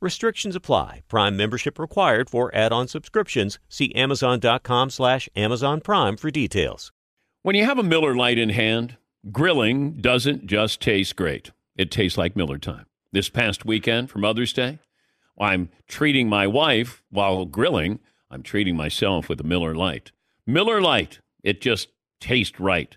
Restrictions apply. Prime membership required for add-on subscriptions. See Amazon.com/Amazon Prime for details. When you have a Miller Lite in hand, grilling doesn't just taste great. It tastes like Miller time. This past weekend for Mother's Day, I'm treating my wife while grilling. I'm treating myself with a Miller Lite. Miller Lite, it just tastes right.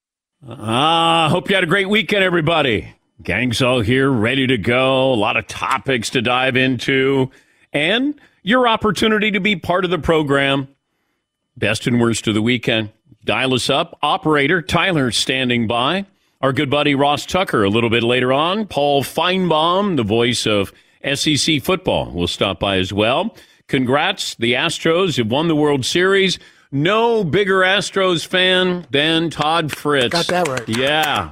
Hope you had a great weekend, everybody. Gang's all here, ready to go. A lot of topics to dive into. And your opportunity to be part of the program. Best and worst of the weekend. Dial us up. Operator Tyler standing by. Our good buddy Ross Tucker a little bit later on. Paul Feinbaum, the voice of SEC football, will stop by as well. Congrats. The Astros have won the World Series. No bigger Astros fan than Todd Fritz. Got that right. Yeah.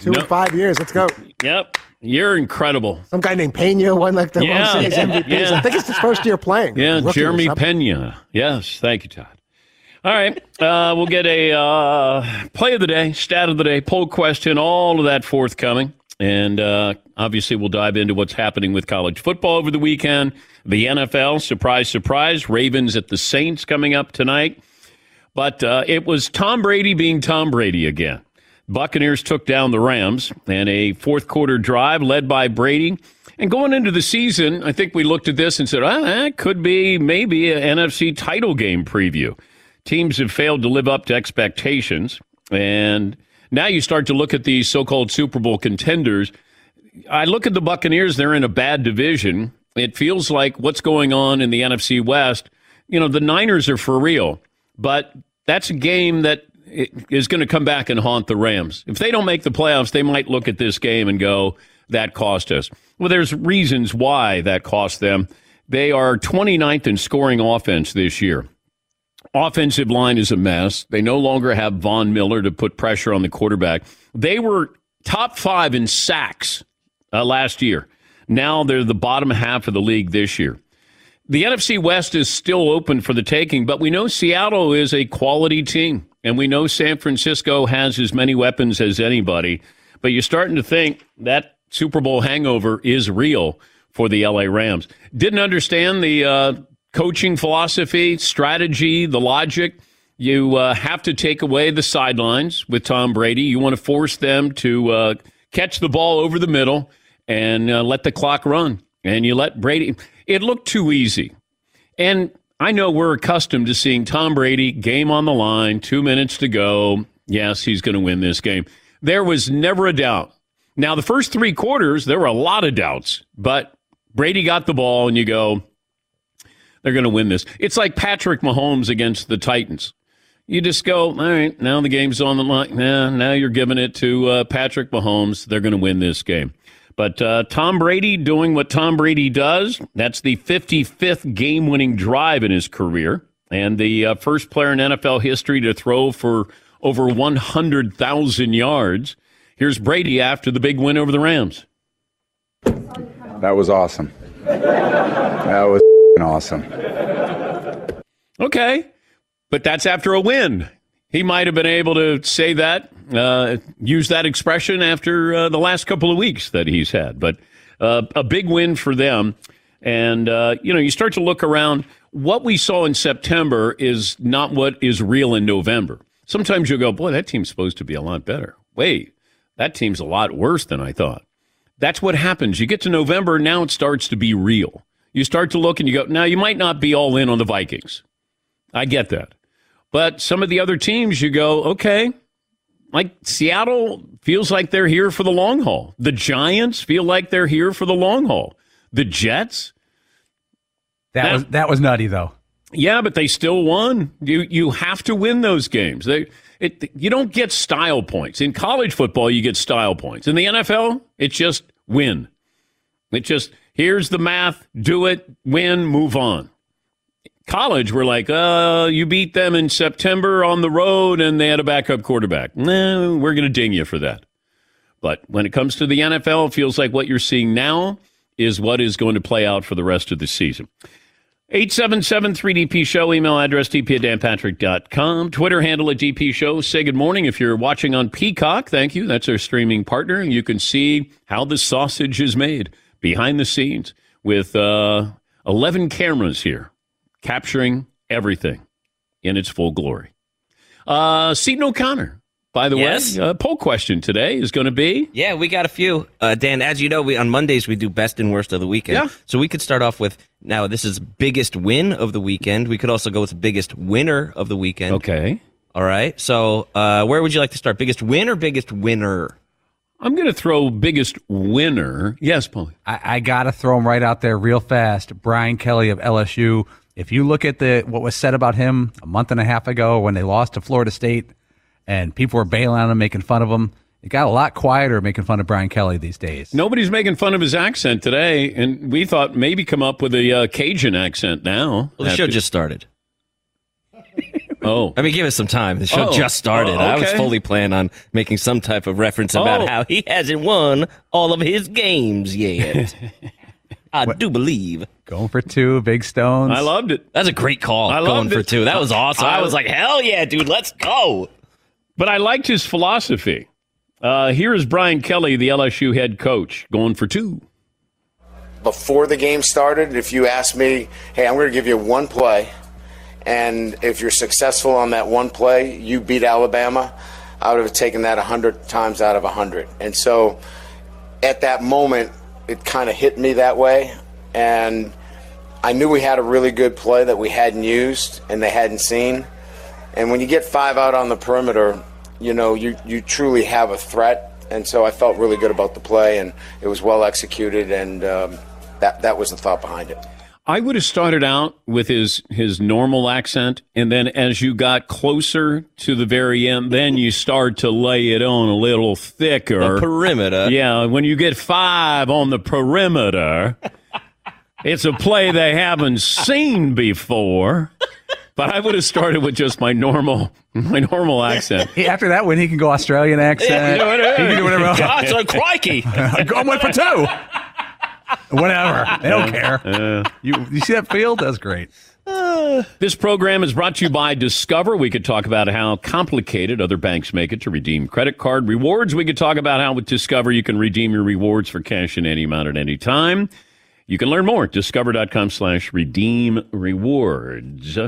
2 in 5 years. Let's go. Yep. You're incredible. Some guy named Pena won like the World Series MVP. Yeah. I think it's his first year playing. Yeah, Jeremy Pena. Yes. Thank you, Todd. All right. We'll get a play of the day, stat of the day, poll question, all of that forthcoming. And obviously, we'll dive into what's happening with college football over the weekend. The NFL, surprise, surprise, Ravens at the Saints coming up tonight. But it was Tom Brady being Tom Brady again. Buccaneers took down the Rams and a fourth quarter drive led by Brady. And going into the season, I think we looked at this and said, that could be maybe an NFC title game preview. Teams have failed to live up to expectations. And now you start to look at these so-called Super Bowl contenders. I look at the Buccaneers. They're in a bad division. It feels like what's going on in the NFC West, the Niners are for real. But that's a game that is going to come back and haunt the Rams. If they don't make the playoffs, they might look at this game and go, that cost us. Well, there's reasons why that cost them. They are 29th in scoring offense this year. Offensive line is a mess. They no longer have Von Miller to put pressure on the quarterback. They were top 5 in sacks last year. Now they're the bottom half of the league this year. The NFC West is still open for the taking, but we know Seattle is a quality team, and we know San Francisco has as many weapons as anybody. But you're starting to think that Super Bowl hangover is real for the LA Rams. Didn't understand the coaching philosophy, strategy, the logic. You have to take away the sidelines with Tom Brady. You want to force them to catch the ball over the middle and let the clock run. And you let Brady. It looked too easy. And I know we're accustomed to seeing Tom Brady, game on the line, 2 minutes to go. Yes, he's going to win this game. There was never a doubt. Now, the first 3 quarters, there were a lot of doubts, but Brady got the ball, and you go, they're going to win this. It's like Patrick Mahomes against the Titans. You just go, all right, now the game's on the line. Now you're giving it to Patrick Mahomes. They're going to win this game. But Tom Brady doing what Tom Brady does, that's the 55th game-winning drive in his career, and the first player in NFL history to throw for over 100,000 yards. Here's Brady after the big win over the Rams. That was awesome. That was awesome. Okay, but that's after a win. He might have been able to say that, use that expression after the last couple of weeks that he's had. But a big win for them. And, you know, you start to look around. What we saw in September is not what is real in November. Sometimes you'll go, boy, that team's supposed to be a lot better. Wait, that team's a lot worse than I thought. That's what happens. You get to November, now it starts to be real. You start to look and you go, now you might not be all in on the Vikings. I get that. But some of the other teams, you go, okay, like Seattle feels like they're here for the long haul. The Giants feel like they're here for the long haul. The Jets. That was nutty, though. Yeah, but they still won. You have to win those games. You don't get style points. In college football, you get style points. In the NFL, it's just win. It's just, here's the math, do it, win, move on. College, we're like, you beat them in September on the road and they had a backup quarterback. No, we're going to ding you for that. But when it comes to the NFL, it feels like what you're seeing now is what is going to play out for the rest of the season. 877-3DP-SHOW, email address dp@danpatrick.com, Twitter handle @DP Show. Say good morning if you're watching on Peacock. Thank you. That's our streaming partner. You can see how the sausage is made behind the scenes with 11 cameras here capturing everything in its full glory. Seton O'Connor, by the way, poll question today is going to be... Yeah, we got a few. Dan, as you know, on Mondays we do best and worst of the weekend. Yeah. So we could start off with, now this is biggest win of the weekend. We could also go with biggest winner of the weekend. Okay. All right. So where would you like to start? Biggest win or biggest winner? I'm going to throw biggest winner. Yes, Paul. I got to throw him right out there real fast. Brian Kelly of LSU. If you look at what was said about him a month and a half ago when they lost to Florida State, and people were bailing on him, making fun of him. It got a lot quieter making fun of Brian Kelly these days. Nobody's making fun of his accent today, and we thought maybe come up with a Cajun accent now. Well, the show just started. Oh. I mean, give us some time. The show just started. Okay. I was fully planning on making some type of reference about how he hasn't won all of his games yet. I do believe. Going for two, big stones. I loved it. That's a great call, going for two. That was awesome. I was like, hell yeah, dude, let's go. But I liked his philosophy. Here is Brian Kelly, the LSU head coach, going for two. Before the game started, if you asked me, hey, I'm going to give you one play, and if you're successful on that one play, you beat Alabama, I would have taken that 100 times out of 100. And so at that moment, it kind of hit me that way, and I knew we had a really good play that we hadn't used and they hadn't seen. And when you get five out on the perimeter, you know, you truly have a threat. And so I felt really good about the play, and it was well executed, and that was the thought behind it. I would have started out with his normal accent, and then as you got closer to the very end, then you start to lay it on a little thicker. The perimeter. Yeah, when you get five on the perimeter, it's a play they haven't seen before. But I would have started with just my normal accent. After that win, he can go Australian accent. Yeah, he can do whatever else. God, so crikey. I'm one for two. Whatever. They don't care. You see that field? That's great. This program is brought to you by Discover. We could talk about how complicated other banks make it to redeem credit card rewards. We could talk about how with Discover you can redeem your rewards for cash in any amount at any time. You can learn more at discover.com/redeem rewards.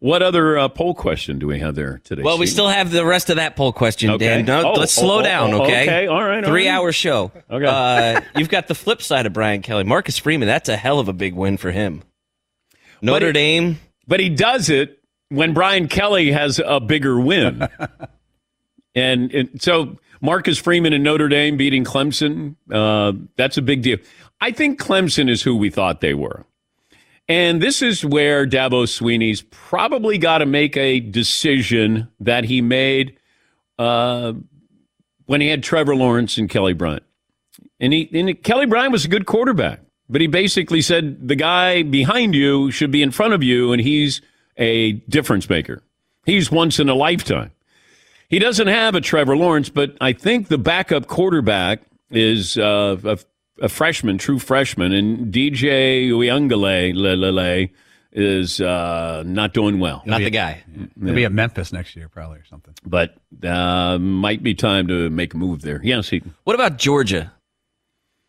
What other poll question do we have there today? Well, we still have the rest of that poll question, okay. Dan. No, let's slow down, okay? Okay, all right. 3-hour show. Okay. You've got the flip side of Brian Kelly. Marcus Freeman, that's a hell of a big win for him. Notre Dame. But he does it when Brian Kelly has a bigger win. and so... Marcus Freeman and Notre Dame beating Clemson, that's a big deal. I think Clemson is who we thought they were. And this is where Dabo Sweeney's probably got to make a decision that he made when he had Trevor Lawrence and Kelly Bryant. And Kelly Bryant was a good quarterback, but he basically said the guy behind you should be in front of you, and he's a difference maker. He's once in a lifetime. He doesn't have a Trevor Lawrence, but I think the backup quarterback is a freshman, true freshman, and DJ Uiagalelei is not doing well. Not the guy. He'll be at Memphis next year probably or something. But might be time to make a move there. Yeah, see. What about Georgia?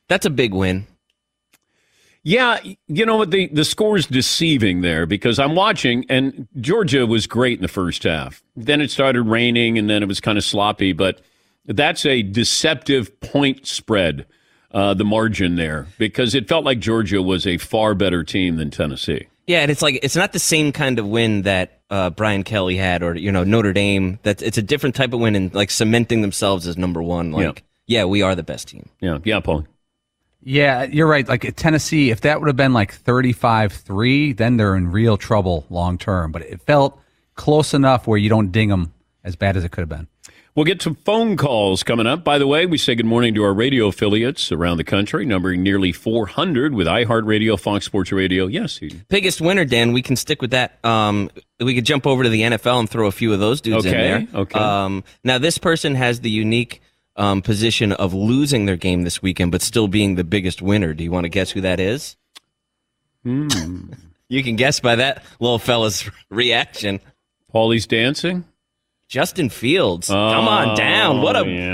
That's a big win. Yeah, you know what? The score's deceiving there because I'm watching, and Georgia was great in the first half. Then it started raining, and then it was kind of sloppy. But that's a deceptive point spread, the margin there, because it felt like Georgia was a far better team than Tennessee. Yeah, and it's like it's not the same kind of win that Brian Kelly had, or Notre Dame. That it's a different type of win, and like cementing themselves as number one. Like, yeah we are the best team. Yeah, Paul. Yeah, you're right. Like Tennessee, if that would have been like 35-3, then they're in real trouble long term. But it felt close enough where you don't ding them as bad as it could have been. We'll get some phone calls coming up. By the way, we say good morning to our radio affiliates around the country, numbering nearly 400 with iHeartRadio, Fox Sports Radio. Yes. Biggest winner, Dan. We can stick with that. We could jump over to the NFL and throw a few of those dudes in there. Okay. Now, this person has the unique position of losing their game this weekend, but still being the biggest winner. Do you want to guess who that is? You can guess by that little fella's reaction. Paulie's dancing. Justin Fields. Come on down.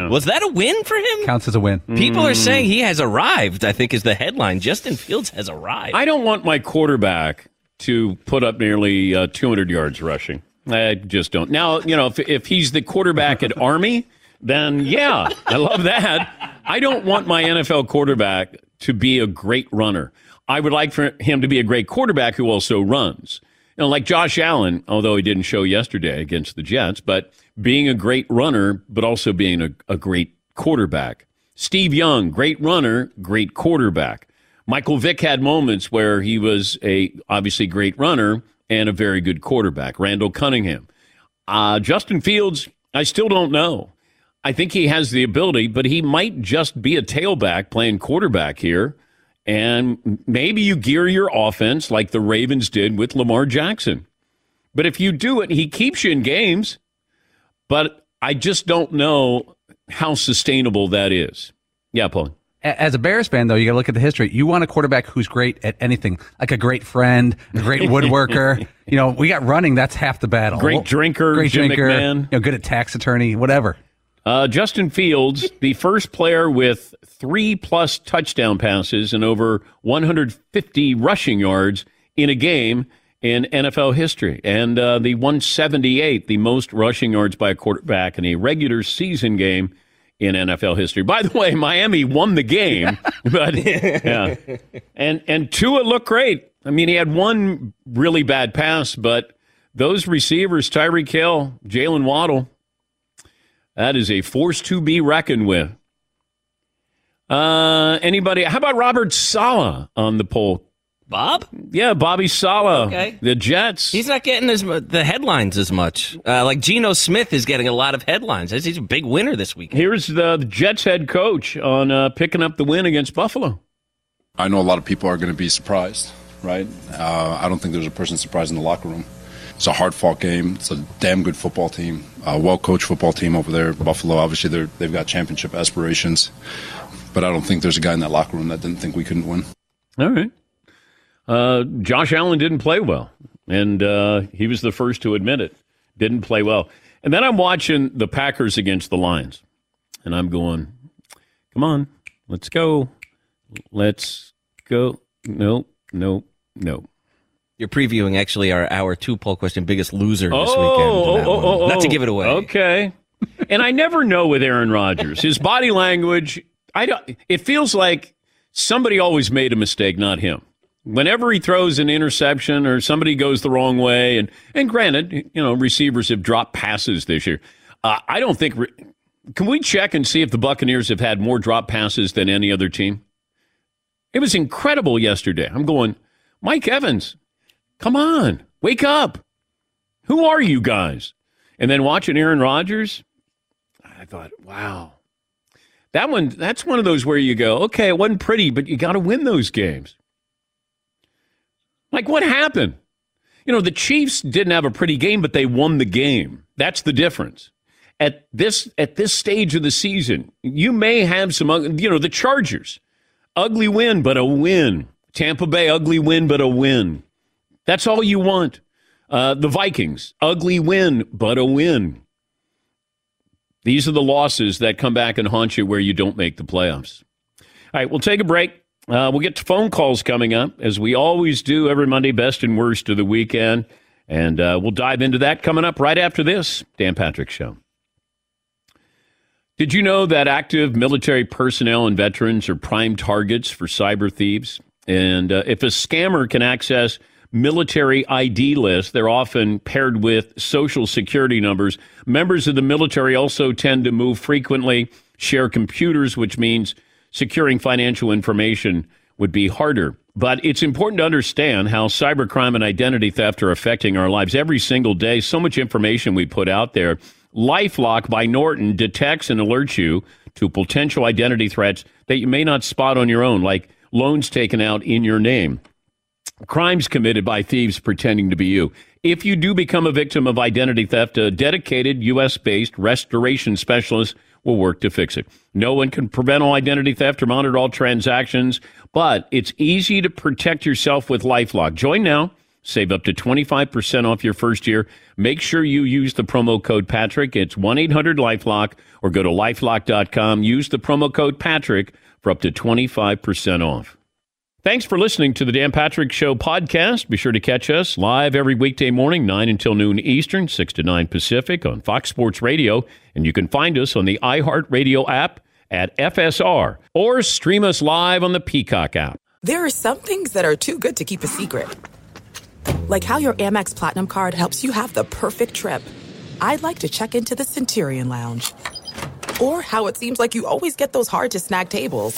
Was that a win for him? Counts as a win. People are saying he has arrived, I think is the headline. Justin Fields has arrived. I don't want my quarterback to put up nearly 200 yards rushing. I just don't. Now, if he's the quarterback at Army, then yeah, I love that. I don't want my NFL quarterback to be a great runner. I would like for him to be a great quarterback who also runs. Like Josh Allen, although he didn't show yesterday against the Jets, but being a great runner, but also being a great quarterback. Steve Young, great runner, great quarterback. Michael Vick had moments where he was obviously great runner and a very good quarterback. Randall Cunningham. Justin Fields, I still don't know. I think he has the ability, but he might just be a tailback playing quarterback here. And maybe you gear your offense like the Ravens did with Lamar Jackson. But if you do it, he keeps you in games. But I just don't know how sustainable that is. Yeah, Paul. As a Bears fan, though, you got to look at the history. You want a quarterback who's great at anything, like a great friend, a great woodworker. We got running. That's half the battle. Great drinker. Great drinker. McMahon. Good at tax attorney, whatever. Justin Fields, the first player with 3+ touchdown passes and over 150 rushing yards in a game in NFL history. And the 178, the most rushing yards by a quarterback in a regular season game in NFL history. By the way, Miami won the game. But yeah. And Tua looked great. I mean, he had one really bad pass, but those receivers, Tyreek Hill, Jalen Waddle, that is a force to be reckoned with. Anybody? How about Robert Saleh on the poll? Bob? Yeah, Bobby Saleh. Okay. The Jets. He's not getting the headlines as much. Like Geno Smith is getting a lot of headlines. He's a big winner this week. Here's the Jets head coach on picking up the win against Buffalo. I know a lot of people are going to be surprised, right? I don't think there's a person surprised in the locker room. It's a hard-fought game. It's a damn good football team, a well-coached football team over there. Buffalo, obviously, they've got championship aspirations. But I don't think there's a guy in that locker room that didn't think we couldn't win. All right. Josh Allen didn't play well, and he was the first to admit it. Didn't play well. And then I'm watching the Packers against the Lions, and I'm going, come on, let's go. Let's go. No. You're previewing, actually, our Hour 2 poll question, Biggest Loser this weekend. Not to give it away. Okay. And I never know with Aaron Rodgers. His body language, it feels like somebody always made a mistake, not him. Whenever he throws an interception or somebody goes the wrong way, and granted, receivers have dropped passes this year. I don't think Can we check and see if the Buccaneers have had more drop passes than any other team? It was incredible yesterday. I'm going, Mike Evans, come on, wake up. Who are you guys? And then watching Aaron Rodgers, I thought, wow. That one, that's one of those where you go, okay, it wasn't pretty, but you got to win those games. Like, what happened? You know, the Chiefs didn't have a pretty game, but they won the game. That's the difference. At this stage of the season, you may have some, you know, the Chargers. Ugly win, but a win. Tampa Bay, ugly win, but a win. That's all you want. The Vikings, ugly win, but a win. These are the losses that come back and haunt you where you don't make the playoffs. All right, we'll take a break. We'll get to phone calls coming up, as we always do every Monday, best and worst of the weekend. And we'll dive into that coming up right after this Dan Patrick Show. Did you know that active military personnel and veterans are prime targets for cyber thieves? And if a scammer can access military ID lists, they're often paired with social security numbers. Members of the military also tend to move frequently, share computers, which means securing financial information would be harder. But it's important to understand how cybercrime and identity theft are affecting our lives every single day. So much information we put out there. LifeLock by Norton detects and alerts you to potential identity threats that you may not spot on your own, like loans taken out in your name, crimes committed by thieves pretending to be you. If you do become a victim of identity theft, a dedicated U.S.-based restoration specialist will work to fix it. No one can prevent all identity theft or monitor all transactions, but it's easy to protect yourself with LifeLock. Join now. Save up to 25% off your first year. Make sure you use the promo code Patrick. It's 1-800-LIFELOCK or go to lifelock.com. Use the promo code Patrick for up to 25% off. Thanks for listening to the Dan Patrick Show podcast. Be sure to catch us live every weekday morning, 9 until noon Eastern, 6 to 9 Pacific on Fox Sports Radio. And you can find us on the iHeartRadio app at FSR or stream us live on the Peacock app. There are some things that are too good to keep a secret. Like how your Amex Platinum card helps you have the perfect trip. I'd like to check into the Centurion Lounge. Or how it seems like you always get those hard-to-snag tables.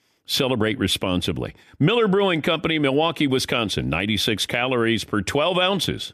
Celebrate responsibly. Miller Brewing Company, Milwaukee, Wisconsin. 96 calories per 12 ounces.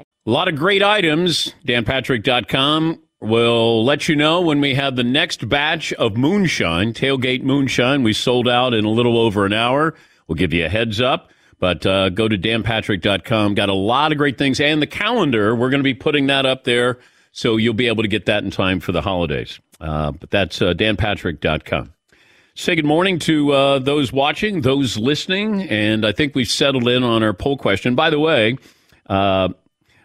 A lot of great items. DanPatrick.com will let you know when we have the next batch of moonshine, tailgate moonshine. We sold out in a little over an hour. We'll give you a heads up, but go to DanPatrick.com. Got a lot of great things. And the calendar, we're going to be putting that up there, so you'll be able to get that in time for the holidays. But that's DanPatrick.com. Say good morning to those watching, those listening, and I think we've settled in on our poll question. By the way,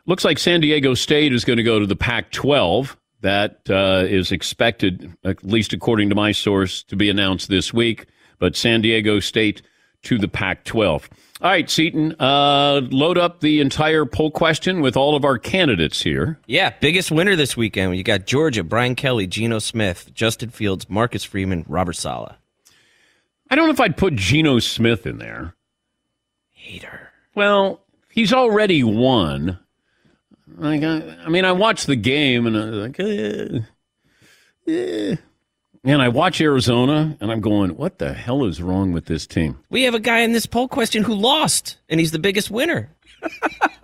looks like San Diego State is going to go to the Pac-12. That is expected, at least according to my source, to be announced this week. But San Diego State to the Pac-12. All right, Seton, load up the entire poll question with all of our candidates here. Yeah, biggest winner this weekend. You got Georgia, Brian Kelly, Geno Smith, Justin Fields, Marcus Freeman, Robert Saleh. I don't know if I'd put Geno Smith in there. Hater. Well, he's already won. Like, I mean, I watched the game, and I was like, And I watch Arizona, and I'm going, what the hell is wrong with this team? We have a guy in this poll question who lost, and he's the biggest winner.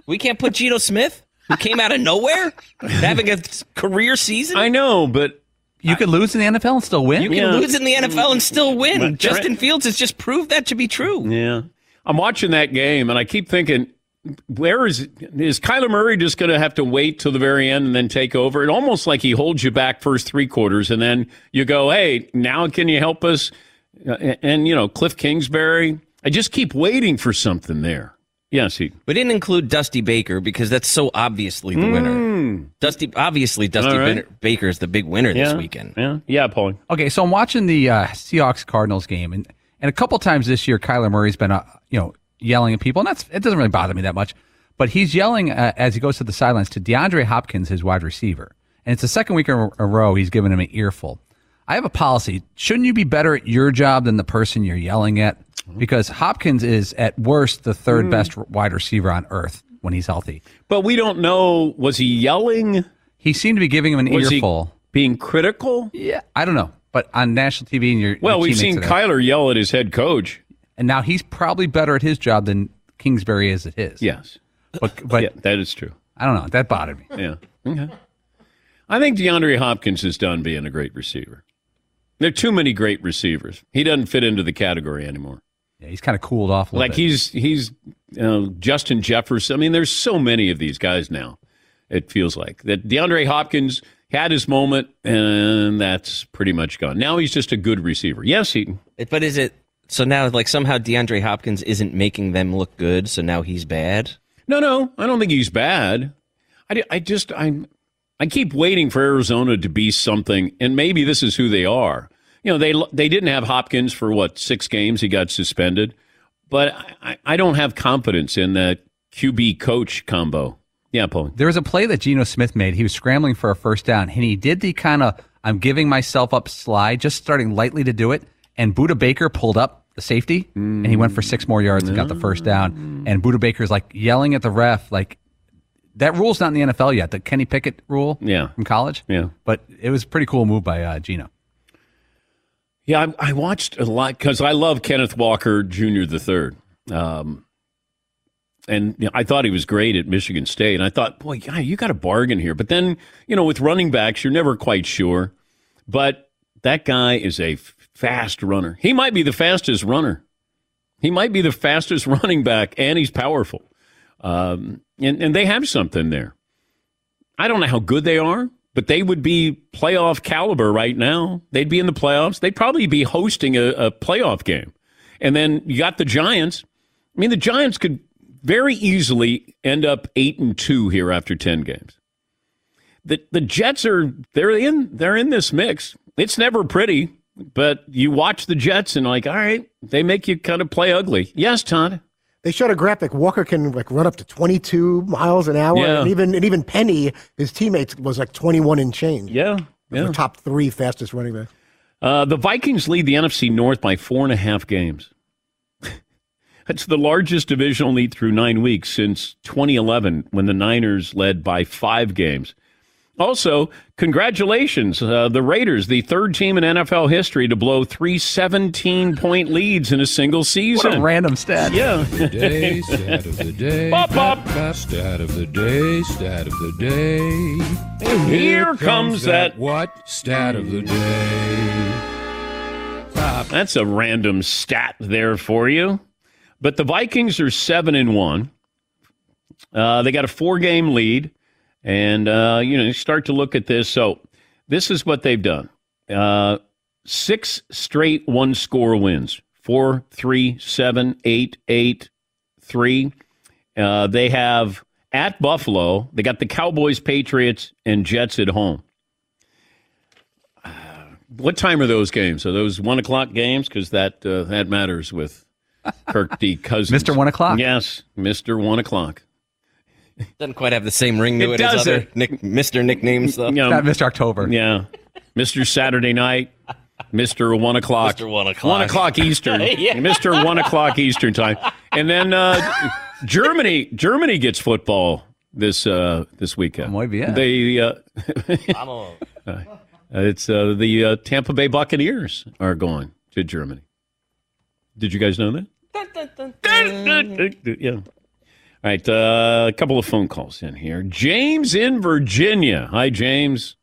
We can't put Geno Smith, who came out of nowhere, having a career season? I know, but... You could lose in the NFL and still win? You can lose in the NFL and still win. Justin Fields has just proved that to be true. Yeah. I'm watching that game, and I keep thinking... Where is Kyler Murray just going to have to wait till the very end and then take over? It almost like he holds you back first three quarters, and then you go, hey, now can you help us? And, you know, Cliff Kingsbury, I just keep waiting for something there. Yes, we didn't include Dusty Baker because that's so obviously the winner. Dusty Baker is the big winner this weekend. Yeah, Paulie. Okay, so I'm watching the Seahawks-Cardinals game, and a couple times this year Kyler Murray's been, yelling at people, and it doesn't really bother me that much, but he's yelling as he goes to the sidelines to DeAndre Hopkins, his wide receiver, and it's the second week in a row he's given him an earful. I have a policy. Shouldn't you be better at your job than the person you're yelling at? Because Hopkins is, at worst, the third best wide receiver on earth when he's healthy. But we don't know, was he yelling? He seemed to be giving him an earful. Being critical? Yeah, I don't know, but on national TV and your we've seen Kyler yell at his head coach. And now he's probably better at his job than Kingsbury is at his. Yes. But yeah, that is true. I don't know. That bothered me. Yeah. Okay. I think DeAndre Hopkins is done being a great receiver. There are too many great receivers. He doesn't fit into the category anymore. Yeah, he's kind of cooled off a little bit. Like he's Justin Jefferson. I mean, there's so many of these guys now, it feels like. That DeAndre Hopkins had his moment, and that's pretty much gone. Now he's just a good receiver. Yes, Eaton. But is it... So now, like, somehow DeAndre Hopkins isn't making them look good, so now he's bad? No, I don't think he's bad. I keep waiting for Arizona to be something, and maybe this is who they are. You know, they didn't have Hopkins for, 6 games? He got suspended. But I don't have confidence in that QB coach combo. Yeah, Paul. There was a play that Geno Smith made. He was scrambling for a first down, and he did the kind of, I'm giving myself up slide, just starting lightly to do it. And Buda Baker pulled up the safety, and he went for 6 more yards and got the first down. And Buda Baker's like yelling at the ref, like, that rule's not in the NFL yet, the Kenny Pickett rule from college. Yeah. But it was a pretty cool move by Geno. Yeah, I watched a lot because I love Kenneth Walker Jr. III. And I thought he was great at Michigan State. And I thought, boy, yeah, you got a bargain here. But then, with running backs, you're never quite sure. But that guy is a fast runner. He might be the fastest runner. He might be the fastest running back, and he's powerful. And they have something there. I don't know how good they are, but they would be playoff caliber right now. They'd be in the playoffs. They'd probably be hosting a playoff game. And then you got the Giants. I mean, the Giants could very easily end up 8-2 here after 10 games. The Jets they're in this mix. It's never pretty. But you watch the Jets and all right, they make you kind of play ugly. Yes, Todd? They showed a graphic. Walker can like run up to 22 miles an hour, yeah. and even Penny, his teammate, was like 21 and change. Yeah, yeah. The top three fastest running back. The Vikings lead the NFC North by 4.5 games. That's the largest divisional lead through 9 weeks since 2011, when the Niners led by 5 games. Also, congratulations, the Raiders, the third team in NFL history to blow 3 17-point leads in a single season. What a random stat. Yeah. Stat of the day, bop, bop. Stat of the day, stat of the day. And here comes that what? Stat of the day. Bop. That's a random stat there for you. But the Vikings are 7-1. They got a 4-game lead. And, you start to look at this. So this is what they've done. 6 straight one-score wins. 4-3-7-8-8-3. They have, at Buffalo, they got the Cowboys, Patriots, and Jets at home. What time are those games? Are those 1 o'clock games? Because that matters with Kirk D. Cousins. Mr. 1 o'clock. Yes, Mr. 1 o'clock. Doesn't quite have the same ring to it as other Mr. nicknames, though. Not Mr. October. Yeah. Mr. Saturday night, Mr. 1 o'clock. Mr. 1 o'clock. 1 o'clock Eastern. Yeah. Mr. 1 o'clock Eastern time. And then Germany gets football this weekend. Muy bien. The Tampa Bay Buccaneers are going to Germany. Did you guys know that? Dun, dun, dun, dun. Yeah. All right, a couple of phone calls in here. James in Virginia. Hi, James.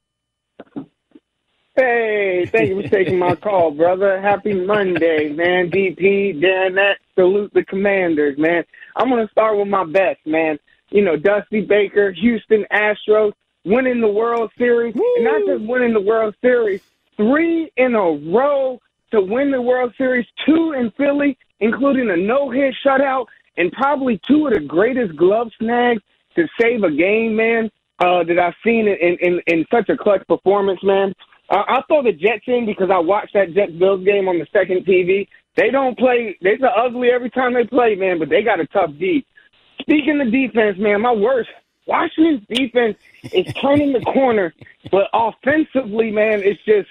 Hey, thank you for taking my call, brother. Happy Monday, man. DP, Dan, that salute the Commanders, man. I'm going to start with my best, man. Dusty Baker, Houston Astros, winning the World Series. Woo! And not just winning the World Series, 3 in a row to win the World Series, 2 in Philly, including a no-hit shutout. And probably 2 of the greatest glove snags to save a game, man, that I've seen in such a clutch performance, man. I'll throw the Jets in because I watched that Jets-Bills game on the second TV. They don't play. They're ugly every time they play, man, but they got a tough D. Speaking of defense, man, my worst, Washington's defense is turning the corner, but offensively, man, it's the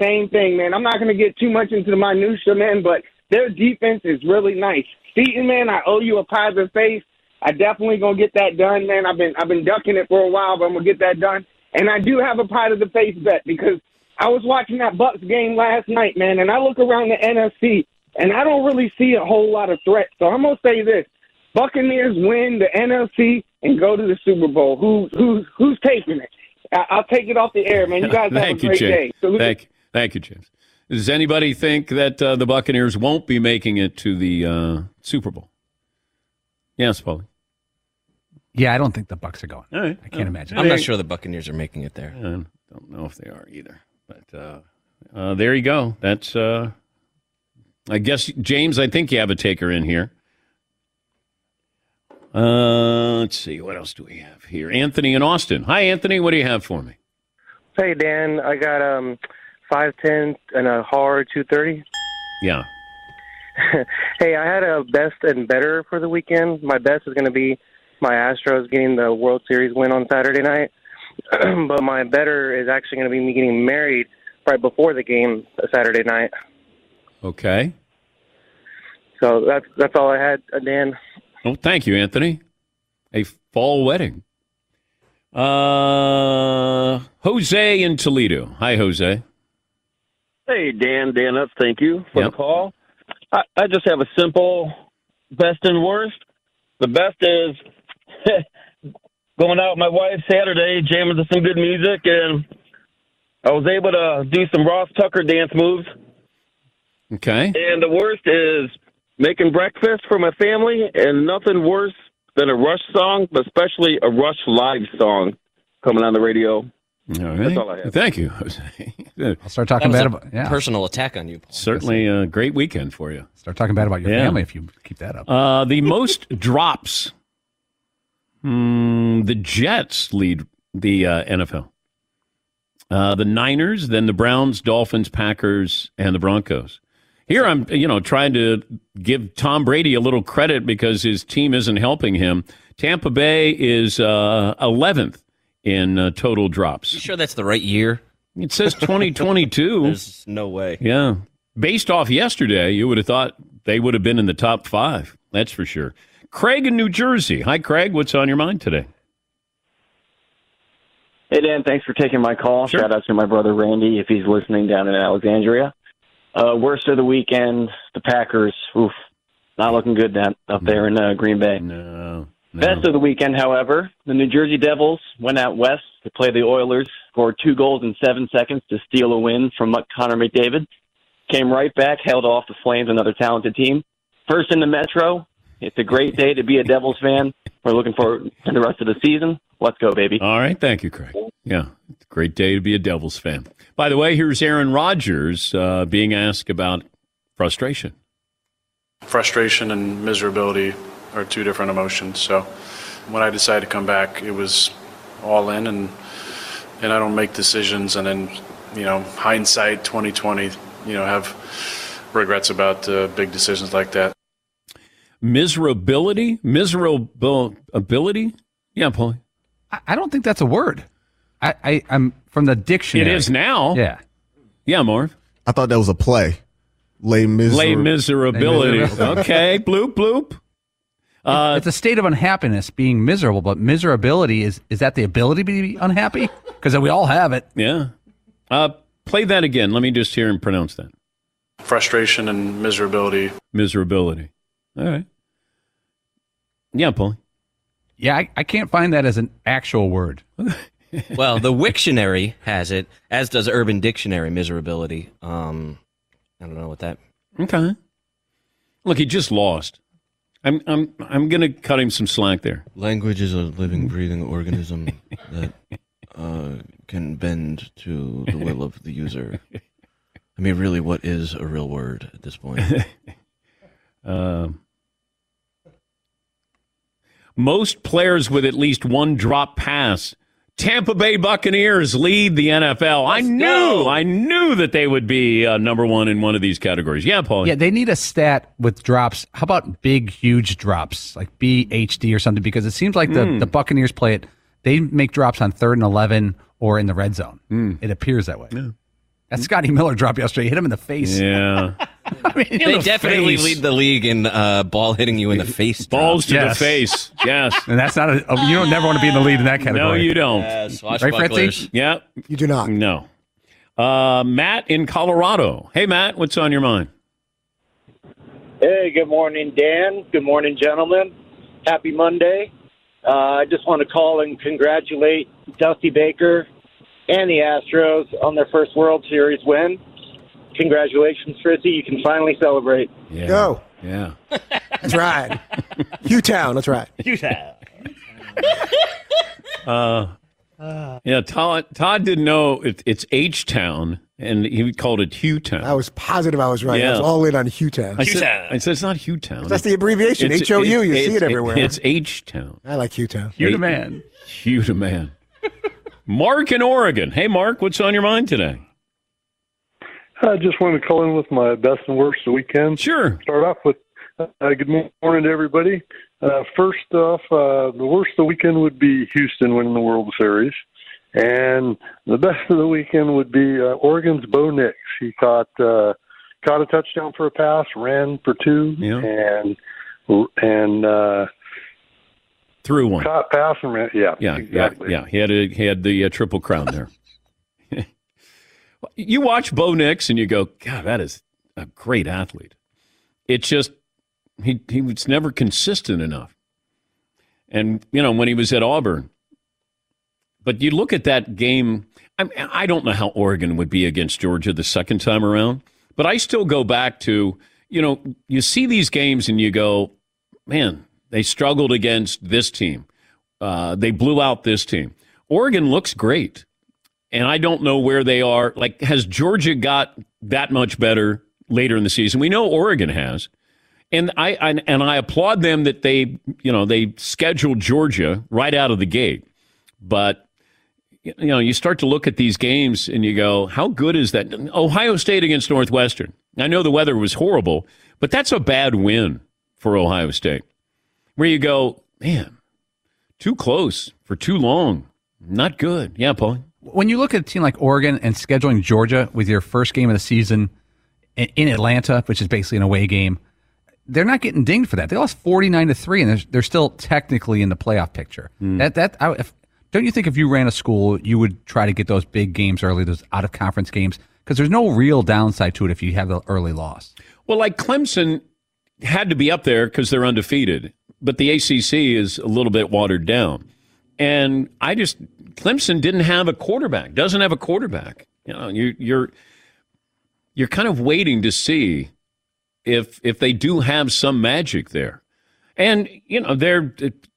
same thing, man. I'm not going to get too much into the minutia, man, but their defense is really nice. Seaton, man, I owe you a positive face. I definitely gonna get that done, man. I've been ducking it for a while, but I'm gonna get that done. And I do have a positive face bet because I was watching that Bucks game last night, man, and I look around the NFC and I don't really see a whole lot of threats. So I'm gonna say this: Buccaneers win the NFC and go to the Super Bowl. Who's taking it? I'll take it off the air, man. You guys have a great day. Salute. Thank you, James. Does anybody think that the Buccaneers won't be making it to the Super Bowl? Yes, Paulie. Yeah, I don't think the Bucs are going. All right. I can't imagine. I'm not sure the Buccaneers are making it there. I don't know if they are either. But there you go. That's, I guess, James, I think you have a taker in here. Let's see. What else do we have here? Anthony in Austin. Hi, Anthony. What do you have for me? Hey, Dan. I got 5'10" and a hard 230. Yeah. Hey, I had a best and better for the weekend. My best is going to be my Astros getting the World Series win on Saturday night. But my better is actually going to be me getting married right before the game Saturday night. Okay. So that's all I had, Dan. Oh, thank you, Anthony. A fall wedding. Jose in Toledo. Hi, Jose. Hey, Dan Up, thank you for the call. I just have a simple best and worst. The best is going out with my wife Saturday, jamming to some good music, and I was able to do some Ross Tucker dance moves. Okay. And the worst is making breakfast for my family, and nothing worse than a Rush song, but especially a Rush live song coming on the radio. All right. That's all I have. Thank you, Jose. I'll start talking bad about personal attack on you, Paul. Certainly a great weekend for you. Start talking bad about your family if you keep that up. The most drops. The Jets lead the NFL. The Niners, then the Browns, Dolphins, Packers, and the Broncos. Here I'm, trying to give Tom Brady a little credit because his team isn't helping him. Tampa Bay is 11th in total drops. You sure that's the right year? It says 2022. There's no way. Yeah. Based off yesterday, you would have thought they would have been in the top five. That's for sure. Craig in New Jersey. Hi, Craig. What's on your mind today? Hey, Dan. Thanks for taking my call. Sure. Shout out to my brother, Randy, if he's listening down in Alexandria. Worst of the weekend, the Packers. Oof. Not looking good up there in Green Bay. No. Best of the weekend, however, the New Jersey Devils went out west to play the Oilers, scored 2 goals in 7 seconds to steal a win from Connor McDavid. Came right back, held off the Flames, another talented team. First in the Metro. It's a great day to be a Devils fan. We're looking forward to the rest of the season. Let's go, baby. All right. Thank you, Craig. Yeah. It's a great day to be a Devils fan. By the way, here's Aaron Rodgers being asked about frustration. Frustration and miserability are 2 different emotions. So when I decided to come back, it was all in, and I don't make decisions. And then, hindsight 2020, have regrets about big decisions like that. Miserability? Yeah, Paulie. I don't think that's a word. I'm from the dictionary. It is now. Yeah, Marv. I thought that was a play. Les miserability. Okay, bloop, bloop. It's a state of unhappiness, being miserable, but miserability, is that the ability to be unhappy? Because we all have it. Yeah. Play that again. Let me just hear and pronounce that. Frustration and miserability. Miserability. All right. Yeah, Paul. Yeah, I can't find that as an actual word. Well, the Wiktionary has it, as does Urban Dictionary, miserability. I don't know what that... Okay. Look, he just lost. I'm going to cut him some slack there. Language is a living, breathing organism that can bend to the will of the user. I mean, really, what is a real word at this point? Most players with at least 1 drop pass. Tampa Bay Buccaneers lead the NFL. I knew that they would be number one in one of these categories. Yeah, Paul. Yeah, they need a stat with drops. How about big, huge drops, like BHD or something? Because it seems like the Buccaneers play it. They make drops on 3rd and 11 or in the red zone. It appears that way. Yeah. That Scotty Miller drop yesterday hit him in the face. Yeah. I mean, they definitely lead the league in ball hitting you in the face. Balls to the face, yes. And that's not you don't never want to be in the lead in that category. No, you don't. Right, Fritzy? Yeah. You do not. No. Matt in Colorado. Hey, Matt, what's on your mind? Hey, good morning, Dan. Good morning, gentlemen. Happy Monday. I just want to call and congratulate Dusty Baker and the Astros on their first World Series win. Congratulations, Fritzy. You can finally celebrate. Yeah. Go. Yeah. That's right. Hewtown. That's right. Hewtown. Yeah, Todd didn't know it's H-Town, and he called it Hewtown. I was positive I was right. Yeah. I was all in on Hewtown. I said it's not Hewtown. That's the abbreviation. H-O-U. You see it everywhere. It's H-Town. I like Hewtown. Hew the man. Hew the man. Mark in Oregon. Hey, Mark, what's on your mind today? I just wanted to call in with my best and worst of the weekend. Sure. Start off with good morning to everybody. First off, the worst of the weekend would be Houston winning the World Series. And the best of the weekend would be Oregon's Bo Nix. He caught a touchdown for a pass, ran for 2, and threw 1. Caught, pass, and ran. Yeah, exactly. Yeah. He had the triple crown there. You watch Bo Nix and you go, God, that is a great athlete. It's just he was never consistent enough. And, when he was at Auburn. But you look at that game, I don't know how Oregon would be against Georgia the second time around, but I still go back to, you see these games and you go, man, they struggled against this team. They blew out this team. Oregon looks great. And I don't know where they are. Like, has Georgia got that much better later in the season? We know Oregon has. And I applaud them that they, they scheduled Georgia right out of the gate. But, you start to look at these games and you go, how good is that? Ohio State against Northwestern. I know the weather was horrible, but that's a bad win for Ohio State, where you go, man, too close for too long. Not good. Yeah, Paul. When you look at a team like Oregon and scheduling Georgia with your first game of the season in Atlanta, which is basically an away game, they're not getting dinged for that. They lost 49-3, and they're still technically in the playoff picture. Mm. Don't you think if you ran a school, you would try to get those big games early, those out-of-conference games? Because there's no real downside to it if you have the early loss. Well, like Clemson had to be up there because they're undefeated, but the ACC is a little bit watered down. And Clemson didn't have a quarterback, doesn't have a quarterback. You know, you're kind of waiting to see if they do have some magic there. And, you know,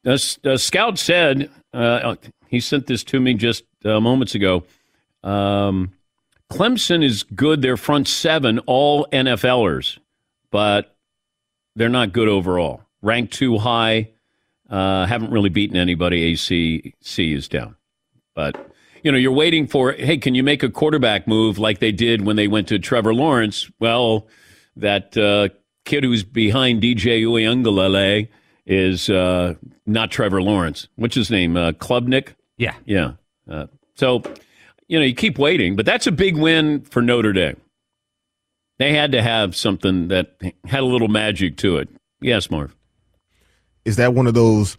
a scout said, he sent this to me just moments ago, Clemson is good. They're front seven, all NFLers, but they're not good overall. Ranked too high. Haven't really beaten anybody. ACC is down. But, you know, you're waiting for, hey, can you make a quarterback move like they did when they went to Trevor Lawrence? Well, that kid who's behind DJ Uiagalelei is not Trevor Lawrence. What's his name? Klubnik? Yeah. Yeah. So, you know, you keep waiting. But that's a big win for Notre Dame. They had to have something that had a little magic to it. Yes, Marv. Is that one of those,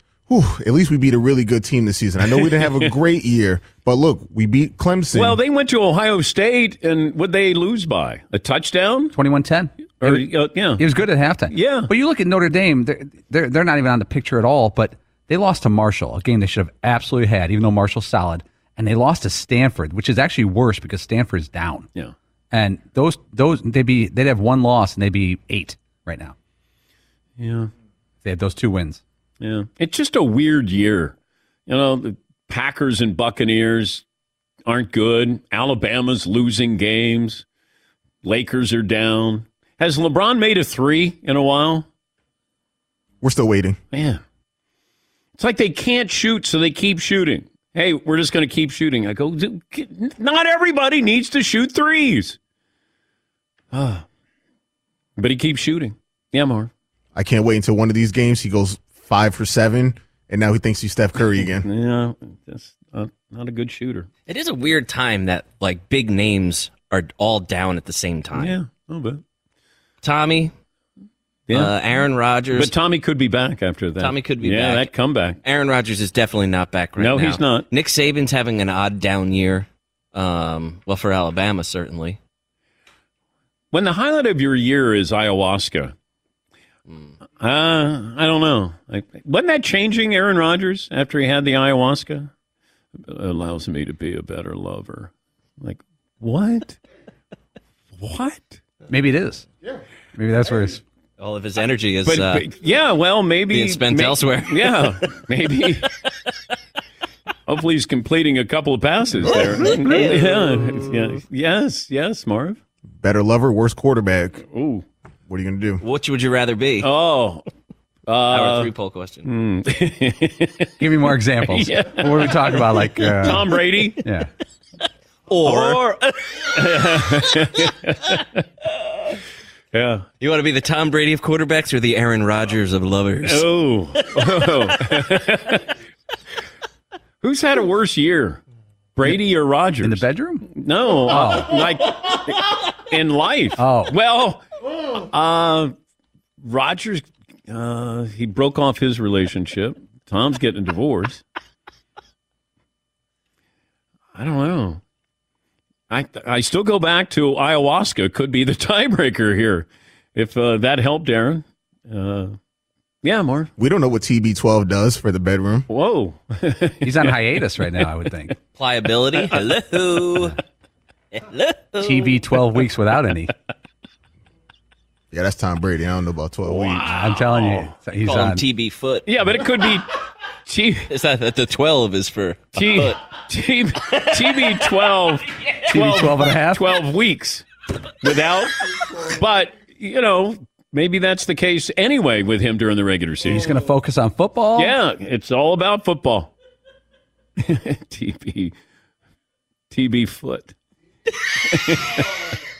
at least we beat a really good team this season. I know we didn't have a great year, but look, we beat Clemson. Well, they went to Ohio State, and what'd they lose by? A touchdown? 21-10. Yeah. He was good at halftime. Yeah. But you look at Notre Dame, they're not even on the picture at all, but they lost to Marshall, a game they should have absolutely had, even though Marshall's solid. And they lost to Stanford, which is actually worse because Stanford's down. Yeah. And they'd have one loss, and they'd be 8 right now. Yeah. They had those 2 wins. Yeah. It's just a weird year. You know, the Packers and Buccaneers aren't good. Alabama's losing games. Lakers are down. Has LeBron made a 3 in a while? We're still waiting. Man. It's like they can't shoot, so they keep shooting. Hey, we're just going to keep shooting. I go, not everybody needs to shoot 3s. But he keeps shooting. Yeah, Marv. I can't wait until one of these games he goes 5 for 7, and now he thinks he's Steph Curry again. Yeah, that's not a good shooter. It is a weird time that, like, big names are all down at the same time. Yeah, a little bit. Tommy, Aaron Rodgers. But Tommy could be back after that. Tommy could be back. Yeah, that comeback. Aaron Rodgers is definitely not back right now. No, he's not. Nick Saban's having an odd down year, for Alabama, certainly. When the highlight of your year is ayahuasca, I don't know. Wasn't that changing Aaron Rodgers after he had the ayahuasca? It allows me to be a better lover. Like, what? What? Maybe it is. Yeah. Maybe that's where it's... All of his energy is maybe... Being spent elsewhere. Yeah, maybe. Hopefully he's completing a couple of passes there. Yeah. Yes, Marv. Better lover, worse quarterback. Ooh. What are you going to do? Which would you rather be? Oh. Our 3 poll question. Give me more examples. Yeah. What are we talking about? Like Tom Brady? Yeah. Or. Yeah. You want to be the Tom Brady of quarterbacks or the Aaron Rodgers of lovers? Oh. Who's had a worse year? Brady or Rodgers? In the bedroom? No. Like in life. Oh. Well... Rodgers, he broke off his relationship. Tom's getting a divorce. I don't know. I still go back to ayahuasca could be the tiebreaker here. If that helped Aaron. Marv. We don't know what TB12 does for the bedroom. Whoa. He's on hiatus right now, I would think. Pliability. Hello. TB 12 weeks without any. Yeah, that's Tom Brady. I don't know about 12 weeks. I'm telling you. He's on TB foot. Yeah, but it could be Is that the 12 is for foot? TB 12. TB 12 and a half? 12 weeks without. But, you know, maybe that's the case anyway with him during the regular season. He's going to focus on football. Yeah, it's all about football. TB foot.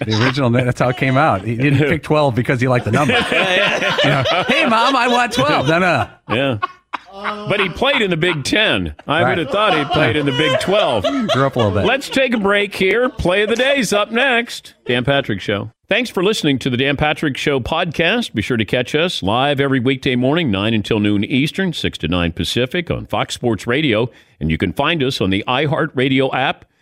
The original, that's how it came out. He didn't pick 12 because he liked the number. You know, hey, Mom, I want 12. No. Yeah. But he played in the Big Ten. I would have thought he played in the Big 12. Grew up a little bit. Let's take a break here. Play of the Day's up next. Dan Patrick Show. Thanks for listening to the Dan Patrick Show podcast. Be sure to catch us live every weekday morning, 9 until noon Eastern, 6 to 9 Pacific on Fox Sports Radio. And you can find us on the iHeartRadio app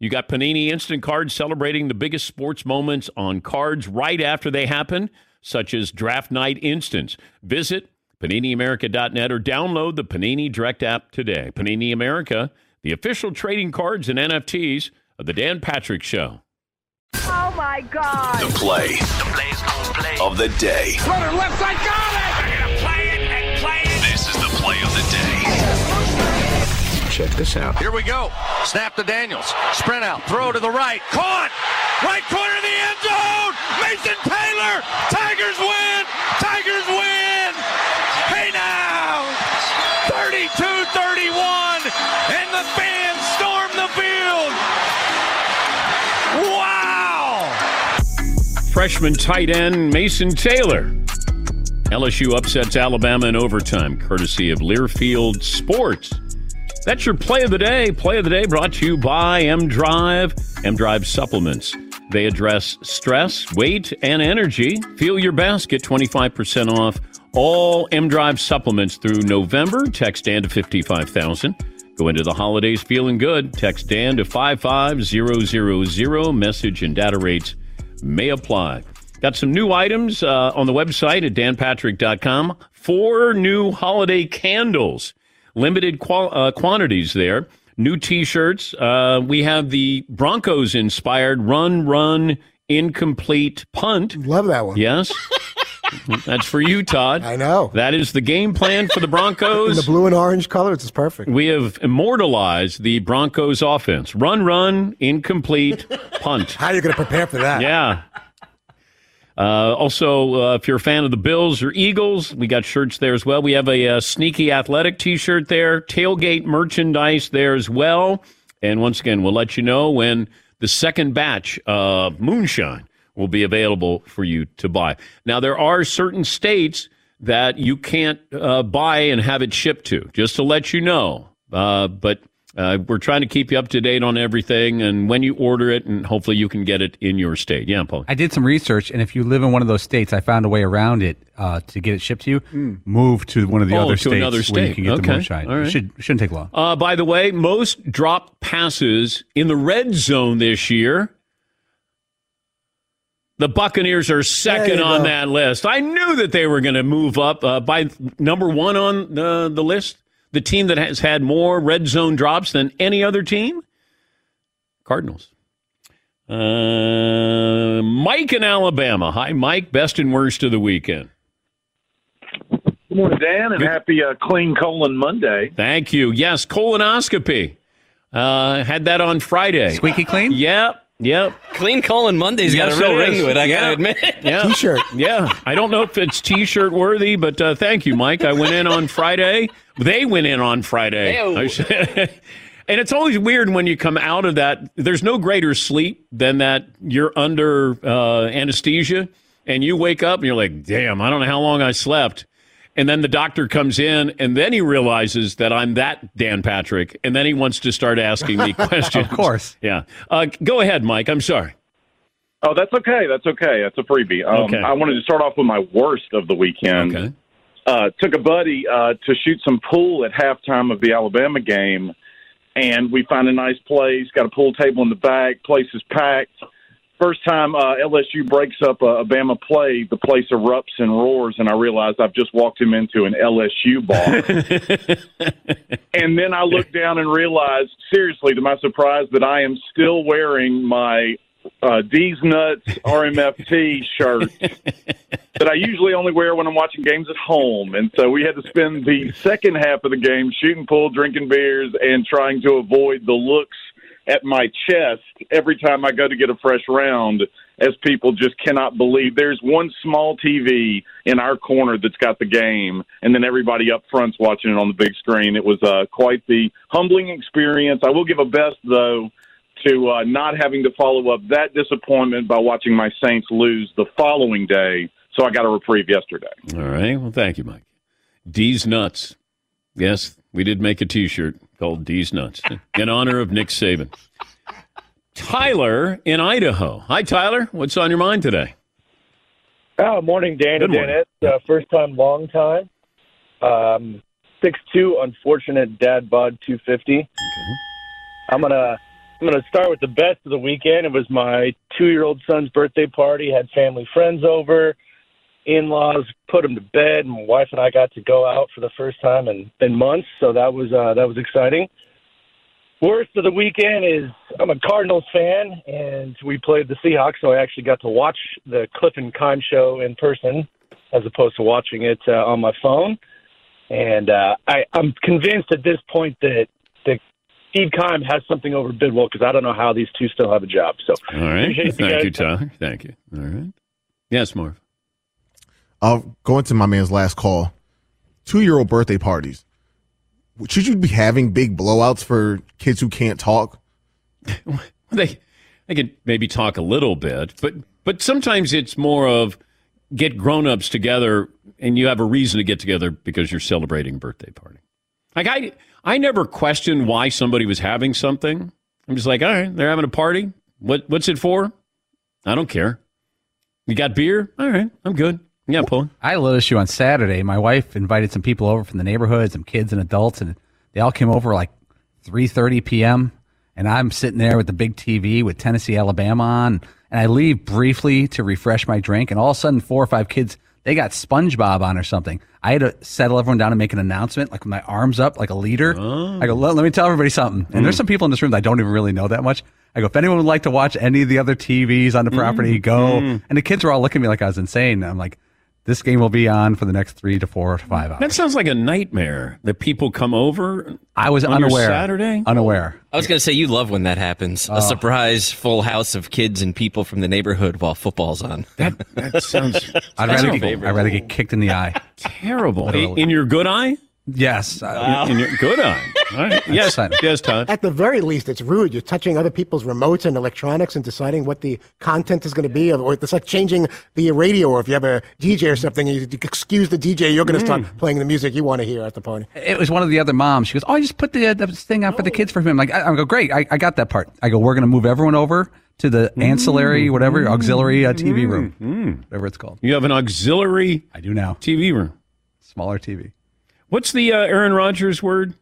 you got Panini Instant Cards celebrating the biggest sports moments on cards right after they happen, such as Draft Night Instants. Visit PaniniAmerica.net or download the Panini Direct app today. Panini America, the official trading cards and NFTs of the Dan Patrick Show. Oh, my God. The play, of the day. Runner left side, got it! They're going to play it and play it. This is the play of the day. Check this out. Here we go. Snap to Daniels. Sprint out. Throw to the right. Caught. Right corner of the end zone. Mason Taylor. Tigers win. Tigers win. Hey now. 32-31. And the fans storm the field. Wow. Freshman tight end Mason Taylor. LSU upsets Alabama in overtime, courtesy of Learfield Sports. That's your play of the day. Play of the day brought to you by M-Drive. M-Drive supplements. They address stress, weight, and energy. Feel your best. Get 25% off all M-Drive supplements through November. Text Dan to 55,000. Go into the holidays feeling good. Text Dan to 55000. Message and data rates may apply. Got some new items on the website at danpatrick.com. 4 new holiday candles. Limited quantities there. New T-shirts. We have the Broncos-inspired Run, Run, Incomplete Punt. Love that one. Yes. That's for you, Todd. I know. That is the game plan for the Broncos. In the blue and orange colors, it's perfect. We have immortalized the Broncos offense. Run, run, incomplete, punt. How are you going to prepare for that? Yeah. Also, if you're a fan of the Bills or Eagles, we got shirts there as well. We have a sneaky athletic T-shirt there, tailgate merchandise there as well. And once again, we'll let you know when the second batch of moonshine will be available for you to buy. Now, there are certain states that you can't buy and have it shipped to, just to let you know. But we're trying to keep you up to date on everything and when you order it, and hopefully you can get it in your state. Yeah, Paul? I did some research, and if you live in one of those states, I found a way around it to get it shipped to you. Move to one of the other states another state where you can get the moonshine. All right. It shouldn't take long. By the way, most drop passes in the red zone this year. The Buccaneers are second on that list. I knew that they were going to move up by number 1 on the list. The team that has had more red zone drops than any other team? Cardinals. Mike in Alabama. Hi, Mike. Best and worst of the weekend. Good morning, Dan, and happy Clean Colon Monday. Thank you. Yes, colonoscopy. Had that on Friday. Squeaky clean? Yep. Yep. Clean Colon Monday's got a real ring to it, I gotta admit. Yeah. T-shirt. Yeah. I don't know if it's T-shirt worthy, but thank you, Mike. I went in on Friday. They went in on Friday. And it's always weird when you come out of that. There's no greater sleep than that you're under anesthesia, and you wake up and you're like, damn, I don't know how long I slept. And then the doctor comes in, and then he realizes that I'm that Dan Patrick, and then he wants to start asking me questions. Of course. Yeah. Go ahead, Mike. I'm sorry. Oh, that's okay. That's okay. That's a freebie. Okay. I wanted to start off with my worst of the weekend. Okay. Took a buddy to shoot some pool at halftime of the Alabama game, and we find a nice place, got a pool table in the back, place is packed. First time LSU breaks up a Bama play, the place erupts and roars, and I realized I've just walked him into an LSU bar. And then I looked down and realized, seriously, to my surprise, that I am still wearing my D's Nuts RMFT shirt that I usually only wear when I'm watching games at home. And so we had to spend the second half of the game shooting pool, drinking beers, and trying to avoid the looks at my chest every time I go to get a fresh round, as people just cannot believe. There's one small TV in our corner that's got the game, and then everybody up front's watching it on the big screen. It was quite the humbling experience. I will give a best, though, to not having to follow up that disappointment by watching my Saints lose the following day, so I got a reprieve yesterday. All right. Well, thank you, Mike. D's Nuts. Yes, we did make a T-shirt called D's Nuts in honor of Nick Saban. Tyler in Idaho. Hi, Tyler. What's on your mind today? Oh, morning, Dan. Good morning. Dan, first time, long time. 6'2", unfortunate dad bod 250. Okay. I'm gonna start with the best of the weekend. It was my 2-year-old son's birthday party. Had family friends over. In-laws put them to bed, and my wife and I got to go out for the first time in months, so that was exciting. Worst of the weekend is I'm a Cardinals fan, and we played the Seahawks, so I actually got to watch the Cliff and Kime show in person as opposed to watching it on my phone. And I'm convinced at this point that Steve Kime has something over Bidwell, because I don't know how these two still have a job. So, all right. Thank you, Tyler. Thank you. All right. Yes, Marv. I'll go into my man's last call. 2-year-old birthday parties. Should you be having big blowouts for kids who can't talk? They can maybe talk a little bit, but sometimes it's more of get grown-ups together, and you have a reason to get together because you're celebrating a birthday party. Like, I never questioned why somebody was having something. I'm just like, all right, they're having a party. What's it for? I don't care. You got beer? All right, I'm good. Yeah, Paul. I had an issue on Saturday. My wife invited some people over from the neighborhood, some kids and adults, and they all came over like 3:30 p.m., and I'm sitting there with the big TV with Tennessee, Alabama on, and I leave briefly to refresh my drink, and all of a sudden 4 or 5 kids, they got SpongeBob on or something. I had to settle everyone down and make an announcement, like with my arms up, like a leader. Oh. I go, let me tell everybody something. And there's some people in this room that I don't even really know that much. I go, if anyone would like to watch any of the other TVs on the property, go. And the kids were all looking at me like I was insane. I'm like, this game will be on for the next 3 to 4 to 5 hours. That sounds like a nightmare that people come over. I was unaware. Saturday? Unaware. I was going to say, you love when that happens. A surprise full house of kids and people from the neighborhood while football's on. That sounds I'd rather get kicked in the eye. Terrible. In your good eye? Yes. In your good eye. All right. Yes, Todd. At the very least, it's rude. You're touching other people's remotes and electronics and deciding what the content is going to be. Or it's like changing the radio, or if you have a DJ or something, you excuse the DJ, you're going to start playing the music you want to hear at the party. It was one of the other moms. She goes, I just put the thing on for the kids for him. I'm like, I go, great. I got that part. I go, we're going to move everyone over to the ancillary, whatever, auxiliary TV room, whatever it's called. You have an auxiliary I do now. TV room. Smaller TV. What's the Aaron Rodgers word?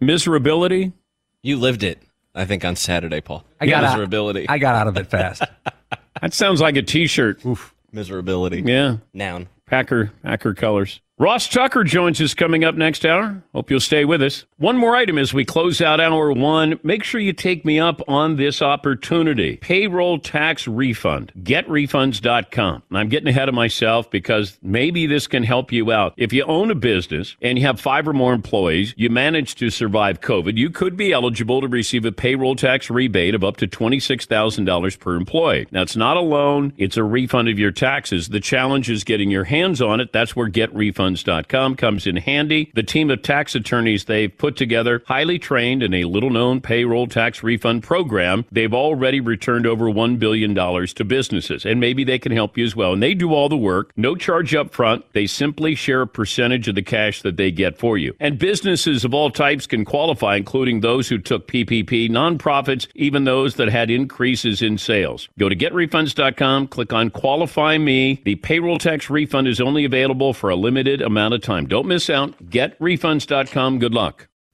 Miserability? You lived it, I think, on Saturday, Paul. Miserability. I got out of it fast. That sounds like a T-shirt. Oof. Miserability. Yeah. Noun. Packer colors. Ross Tucker joins us coming up next hour. Hope you'll stay with us. One more item as we close out hour one. Make sure you take me up on this opportunity. Payroll tax refund. GetRefunds.com. And I'm getting ahead of myself because maybe this can help you out. If you own a business and you have 5 or more employees, you managed to survive COVID, you could be eligible to receive a payroll tax rebate of up to $26,000 per employee. Now, it's not a loan. It's a refund of your taxes. The challenge is getting your hands on it. That's where GetRefunds.com comes in handy. The team of tax attorneys they've put together, highly trained in a little-known payroll tax refund program. They've already returned over $1 billion to businesses, and maybe they can help you as well. And they do all the work, no charge up front. They simply share a percentage of the cash that they get for you. And businesses of all types can qualify, including those who took PPP, nonprofits, even those that had increases in sales. Go to GetRefunds.com, click on Qualify Me. The payroll tax refund is only available for a limited amount of time. Don't miss out. GetRefunds.com. Good luck.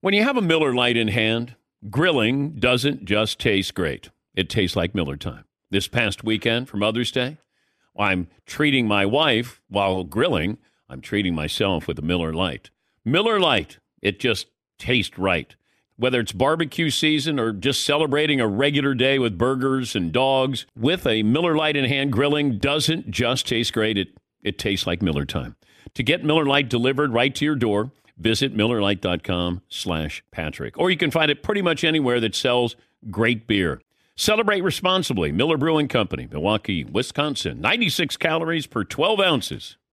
When you have a Miller Lite in hand, grilling doesn't just taste great. It tastes like Miller time. This past weekend for Mother's Day, I'm treating my wife while grilling. I'm treating myself with a Miller Lite. Miller Lite, it just tastes right. Whether it's barbecue season or just celebrating a regular day with burgers and dogs, with a Miller Lite in hand, grilling doesn't just taste great. It tastes like Miller time. To get Miller Lite delivered right to your door, visit MillerLite.com/Patrick. Or you can find it pretty much anywhere that sells great beer. Celebrate responsibly. Miller Brewing Company, Milwaukee, Wisconsin. 96 calories per 12 ounces.